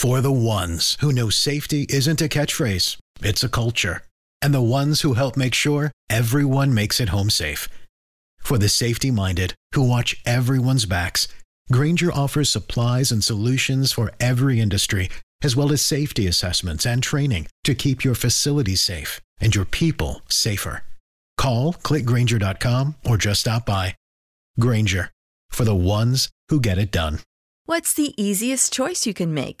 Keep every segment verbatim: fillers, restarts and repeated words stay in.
For the ones who know safety isn't a catchphrase, it's a culture. And the ones who help make sure everyone makes it home safe. For the safety-minded who watch everyone's backs, Grainger offers supplies and solutions for every industry, as well as safety assessments and training to keep your facilities safe and your people safer. Call, click Grainger dot com, or just stop by. Grainger, for the ones who get it done. What's the easiest choice you can make?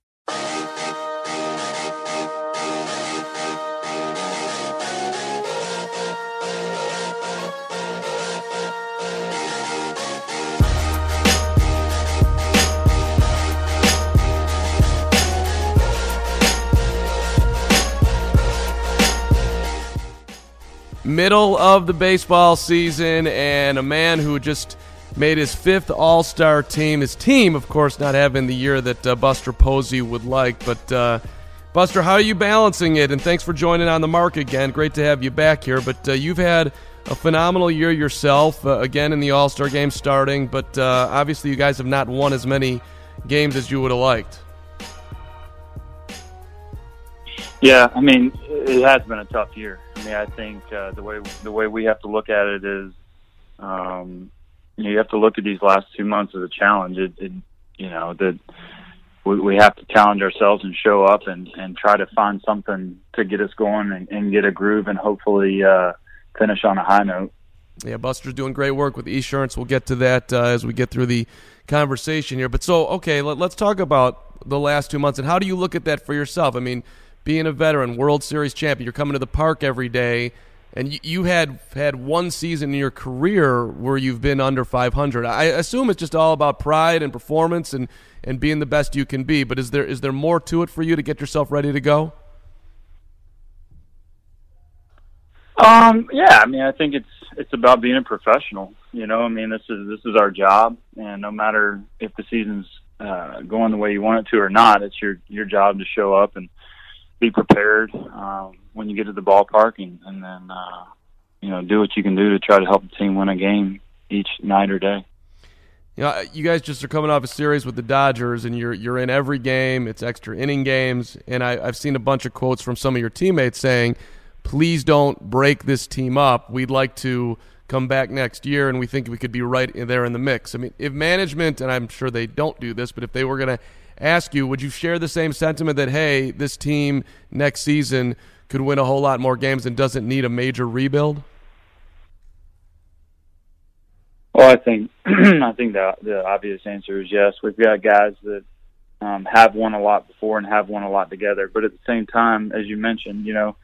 Middle of the baseball season, and a man who just made his fifth All-Star team. His team, of course, not having the year that uh, Buster Posey would like. But, uh, Buster, how are you balancing it? And thanks for joining on the mark again. Great to have you back here. But uh, you've had a phenomenal year yourself, uh, again in the All-Star game starting. But uh, obviously you guys have not won as many games as you would have liked. Yeah, I mean, it has been a tough year. I mean, I think uh, the way the way we have to look at it is, um, you have to look at these last two months as a challenge. It, it, you know, that we, we have to challenge ourselves and show up and, and try to find something to get us going and, and get a groove and hopefully uh, finish on a high note. Yeah, Buster's doing great work with eSurance. We'll get to that uh, as we get through the conversation here. But so, okay, let, let's talk about the last two months and how do you look at that for yourself? I mean, being a veteran, World Series champion, you're coming to the park every day, and you, you had had one season in your career where you've been under five hundred. I assume it's just all about pride and performance and, and being the best you can be, but is there is there more to it for you to get yourself ready to go? Um, yeah, I mean, I think it's it's about being a professional. You know, I mean, this is, this is our job, and no matter if the season's uh, going the way you want it to or not, it's your, your job to show up and be prepared uh, when you get to the ballpark, and, and then uh, you know, do what you can do to try to help the team win a game each night or day. You know, you guys just are coming off a series with the Dodgers, and you're you're in every game. It's extra inning games, and I, I've seen a bunch of quotes from some of your teammates saying, "Please don't break this team up. We'd like to come back next year, and we think we could be right there in the mix." I mean, if management, and I'm sure they don't do this, but if they were going to ask you, would you share the same sentiment that, hey, this team next season could win a whole lot more games and doesn't need a major rebuild? Well, I think I think the, the obvious answer is yes. We've got guys that um, have won a lot before and have won a lot together. But at the same time, as you mentioned, you know,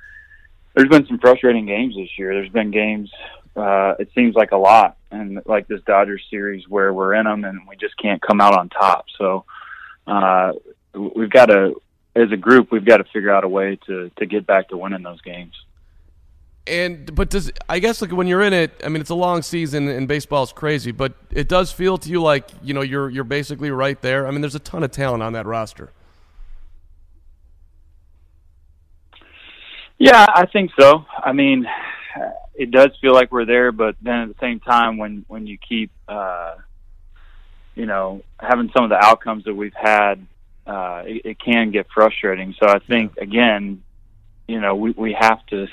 there's been some frustrating games this year. There's been games, uh, it seems like a lot, and like this Dodgers series where we're in them and we just can't come out on top. So, Uh, we've got to, as a group, we've got to figure out a way to, to get back to winning those games. And but does I guess like when you're in it, I mean, it's a long season and baseball's crazy, but it does feel to you like, you know, you're you're basically right there. I mean, there's a ton of talent on that roster. Yeah, I think so. I mean, it does feel like we're there, but then at the same time, when when you keep uh, you know, having some of the outcomes that we've had, uh, it, it can get frustrating. So I think, again, you know, we, we have to,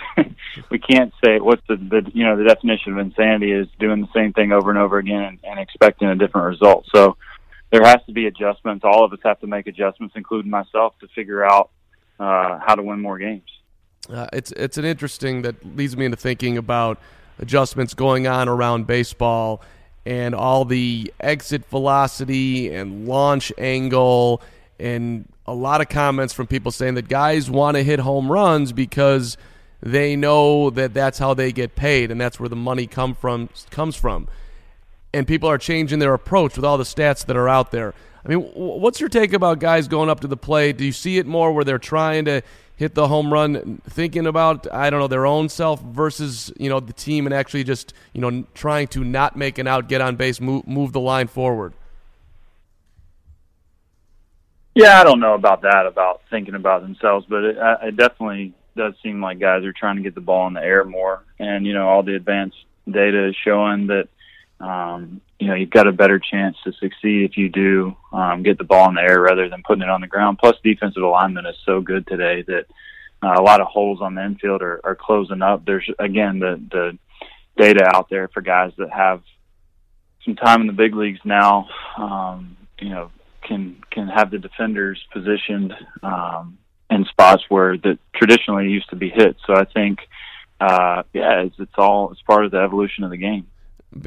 we can't say what's the, the, you know, the definition of insanity is doing the same thing over and over again and, and expecting a different result. So there has to be adjustments. All of us have to make adjustments, including myself, to figure out uh, how to win more games. uh, it's it's an interesting that leads me into thinking about adjustments going on around baseball and all the exit velocity and launch angle, and a lot of comments from people saying that guys want to hit home runs because they know that that's how they get paid and that's where the money come from comes from. And people are changing their approach with all the stats that are out there. I mean, what's your take about guys going up to the plate? Do you see it more where they're trying to hit the home run, thinking about, I don't know, their own self versus, you know, the team, and actually just, you know, trying to not make an out, get on base, move, move the line forward? Yeah, I don't know about that, about thinking about themselves, but it, it definitely does seem like guys are trying to get the ball in the air more. And, you know, all the advanced data is showing that, um, you know, you've got a better chance to succeed if you do um, get the ball in the air rather than putting it on the ground. Plus, defensive alignment is so good today that uh, a lot of holes on the infield are, are closing up. There's, again, the, the data out there for guys that have some time in the big leagues now, um, you know, can can have the defenders positioned um, in spots where that traditionally used to be hit. So I think, uh, yeah, it's, it's all it's part of the evolution of the game.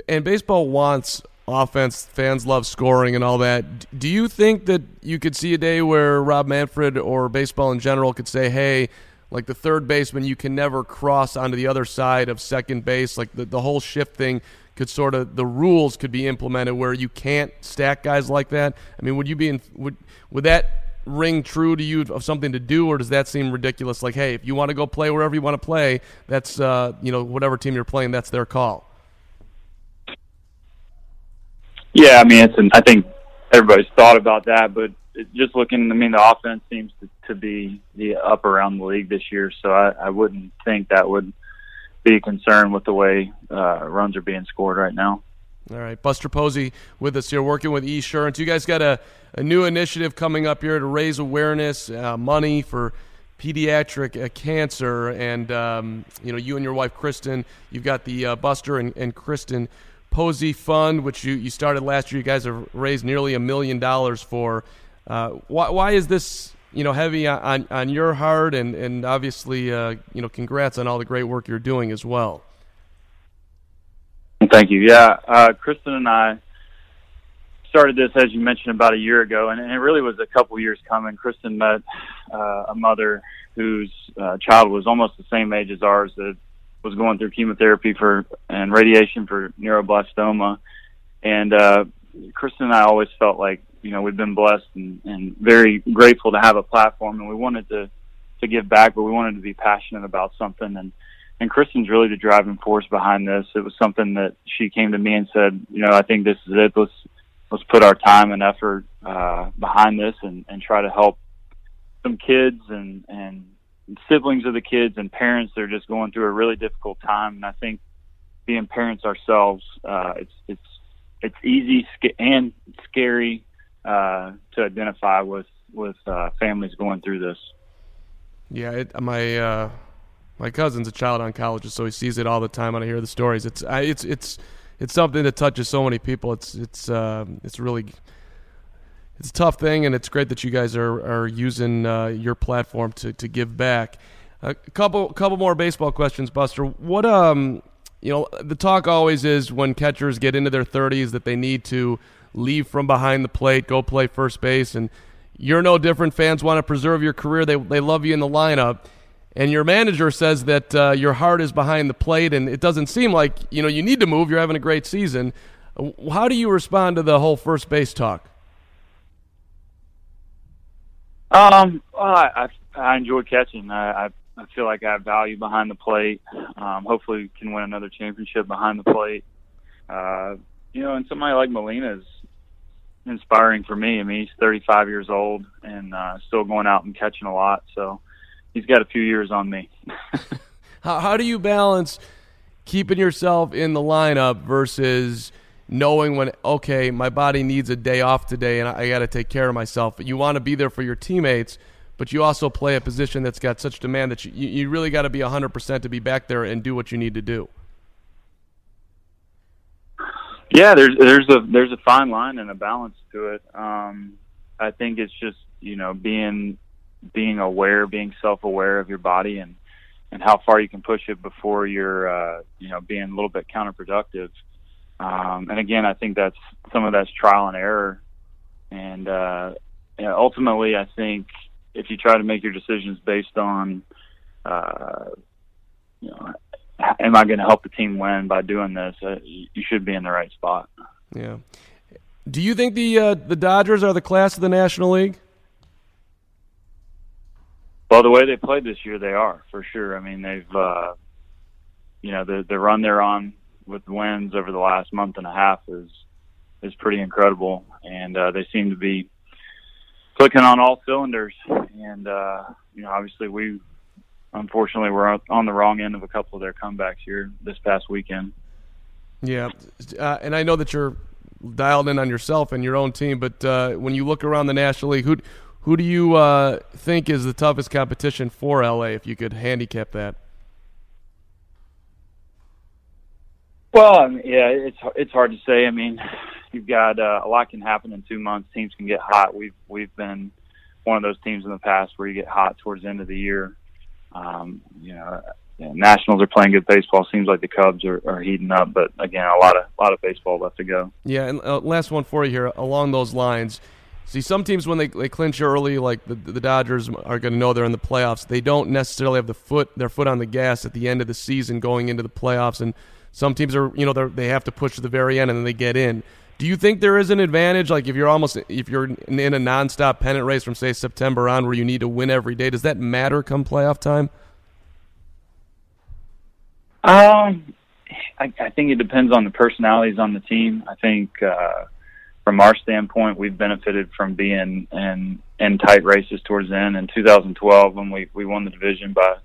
And baseball wants offense. Fans love scoring and all that. Do you think that you could see a day where Rob Manfred or baseball in general could say, hey, like the third baseman, you can never cross onto the other side of second base? Like the, the whole shift thing could sort of, the rules could be implemented where you can't stack guys like that. I mean, would you be in, would, would that ring true to you of something to do, or does that seem ridiculous? Like, hey, if you want to go play wherever you want to play, that's, uh, you know, whatever team you're playing, that's their call. Yeah, I mean, it's an, I think everybody's thought about that, but just looking, I mean, the offense seems to, to be the up around the league this year, so I, I wouldn't think that would be a concern with the way uh, runs are being scored right now. All right, Buster Posey with us here, working with eSurance. You guys got a, a new initiative coming up here to raise awareness, uh, money for pediatric uh, cancer, and um, you know, you and your wife Kristen, you've got the uh, Buster and, and Kristen Posey Fund, which you, you started last year. You guys have raised nearly a million dollars for. Uh, why, why is this, you know, heavy on, on your heart? And, and obviously, uh, you know, congrats on all the great work you're doing as well. Thank you. Yeah, uh, Kristen and I started this, as you mentioned, about a year ago, and, and it really was a couple years coming. Kristen met uh, a mother whose uh, child was almost the same age as ours that was going through chemotherapy for and radiation for neuroblastoma. And uh, Kristen and I always felt like, you know, we've been blessed and, and very grateful to have a platform, and we wanted to, to give back, but we wanted to be passionate about something. And, and Kristen's really the driving force behind this. It was something that she came to me and said, you know, I think this is it. Let's, let's put our time and effort uh, behind this and, and try to help some kids and, and, siblings of the kids and parents that are just going through a really difficult time. And I think being parents ourselves, uh, it's, it's, it's easy and scary, uh, to identify with, with, uh, families going through this. Yeah. It, my, uh, my cousin's a child oncologist, so he sees it all the time. When I hear the stories, it's, I, it's, it's, it's something that touches so many people. It's, it's, uh, it's really, it's a tough thing, and it's great that you guys are, are using uh, your platform to, to give back. A couple couple more baseball questions, Buster. What um you know, the talk always is when catchers get into their thirties that they need to leave from behind the plate, go play first base, and you're no different. Fans want to preserve your career. They they love you in the lineup. And your manager says that uh, your heart is behind the plate, and it doesn't seem like, you know, you need to move. You're having a great season. How do you respond to the whole first base talk? Um, well, I, I, I enjoy catching. I, I, I feel like I have value behind the plate. Um, hopefully we can win another championship behind the plate. Uh, you know, and somebody like Molina is inspiring for me. I mean, he's thirty-five years old and uh, still going out and catching a lot. So he's got a few years on me. how, how do you balance keeping yourself in the lineup versus – knowing when, okay, my body needs a day off today and I got to take care of myself? You want to be there for your teammates, but you also play a position that's got such demand that you, you really got to be one hundred percent to be back there and do what you need to do. Yeah, there's there's a there's a fine line and a balance to it. Um, I think it's just, you know, being being aware, being self-aware of your body and and how far you can push it before you're, uh, you know, being a little bit counterproductive. Um, and again, I think that's some of that's trial and error. And, uh, you know, ultimately, I think if you try to make your decisions based on, uh, you know, am I going to help the team win by doing this, uh, you should be in the right spot. Yeah. Do you think the uh, the Dodgers are the class of the National League? Well, the way they played this year, they are, for sure. I mean, they've, uh, you know, the, the run they're on with wins over the last month and a half is is pretty incredible. And uh, they seem to be clicking on all cylinders. And, uh, you know, obviously we, unfortunately, were on the wrong end of a couple of their comebacks here this past weekend. Yeah, uh, and I know that you're dialed in on yourself and your own team, but uh, when you look around the National League, who who do you uh, think is the toughest competition for L A, if you could handicap that? Well, I mean, yeah, it's it's hard to say. I mean, you've got uh, a lot can happen in two months. Teams can get hot. We've we've been one of those teams in the past where you get hot towards the end of the year. Um, you know, Nationals are playing good baseball. Seems like the Cubs are, are heating up, but again, a lot of a lot of baseball left to go. Yeah, and uh, last one for you here along those lines. See, some teams when they, they clinch early, like the, the Dodgers, are going to know they're in the playoffs. They don't necessarily have the foot their foot on the gas at the end of the season going into the playoffs, and some teams are you know they have to push to the very end and then they get in. Do you think there is an advantage, like if you're almost if you're in a nonstop pennant race from say September on, where you need to win every day? Does that matter come playoff time? Um, I, I think it depends on the personalities on the team. I think uh, from our standpoint, we've benefited from being in in tight races towards the end. In two thousand twelve, when we we won the division by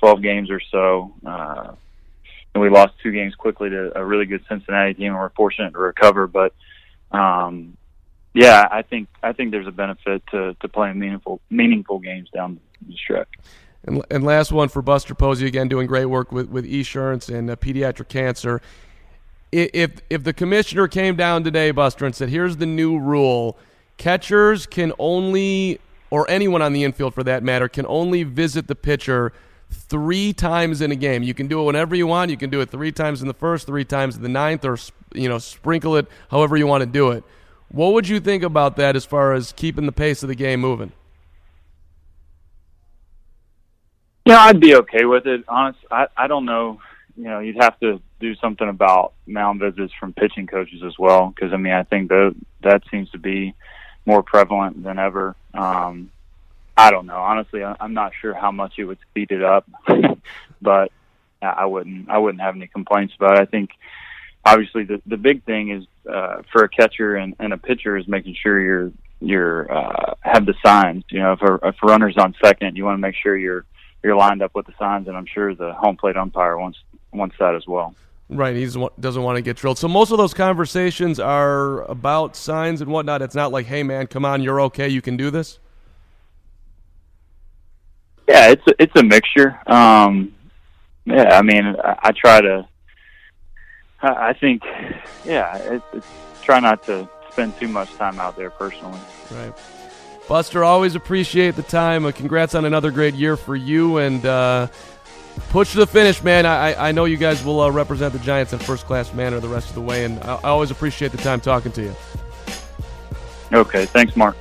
twelve games or so. Uh, And we lost two games quickly to a really good Cincinnati team, and we're fortunate to recover. But, um, yeah, I think I think there's a benefit to, to playing meaningful meaningful games down the stretch. And, and last one for Buster Posey, again, doing great work with, with eSurance and uh, pediatric cancer. If if the commissioner came down today, Buster, and said, here's the new rule, catchers can only, or anyone on the infield for that matter, can only visit the pitcher three times in a game. You can do it whenever you want. You can do it three times in the first, three times in the ninth, or you know, sprinkle it however you want to do it. What would you think about that as far as keeping the pace of the game moving? Yeah, I'd be okay with it. Honestly, I, I don't know. You know, you'd have to do something about mound visits from pitching coaches as well, because I mean, I think that that seems to be more prevalent than ever. Um, I don't know. Honestly, I'm not sure how much it would speed it up, but I wouldn't. I wouldn't have any complaints about it. I think, obviously, the the big thing is uh, for a catcher and, and a pitcher is making sure you're you're uh, have the signs. You know, if a, if a runner's on second, you want to make sure you're you're lined up with the signs, and I'm sure the home plate umpire wants wants that as well. Right, he doesn't want to get drilled. So most of those conversations are about signs and whatnot. It's not like, hey, man, come on, you're okay, you can do this. Yeah, it's a, it's a mixture. Um, yeah, I mean, I, I try to. I, I think, yeah, it, it's, try not to spend too much time out there personally. Right, Buster. Always appreciate the time. Congrats on another great year for you, and uh, push to the finish, man. I I know you guys will uh, represent the Giants in first class manner the rest of the way, and I, I always appreciate the time talking to you. Okay, thanks, Mark.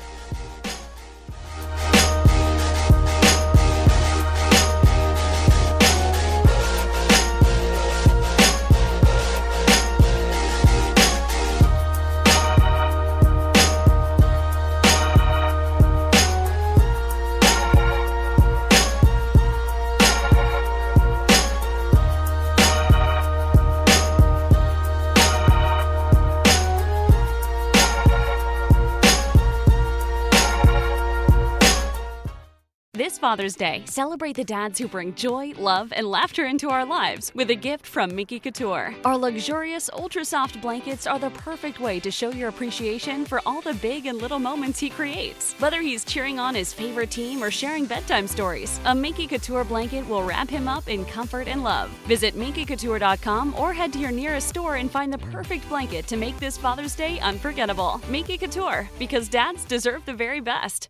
Father's Day. Celebrate the dads who bring joy, love, and laughter into our lives with a gift from Minky Couture. Our luxurious, ultra-soft blankets are the perfect way to show your appreciation for all the big and little moments he creates. Whether he's cheering on his favorite team or sharing bedtime stories, a Minky Couture blanket will wrap him up in comfort and love. Visit minky couture dot com or head to your nearest store and find the perfect blanket to make this Father's Day unforgettable. Minky Couture, because dads deserve the very best.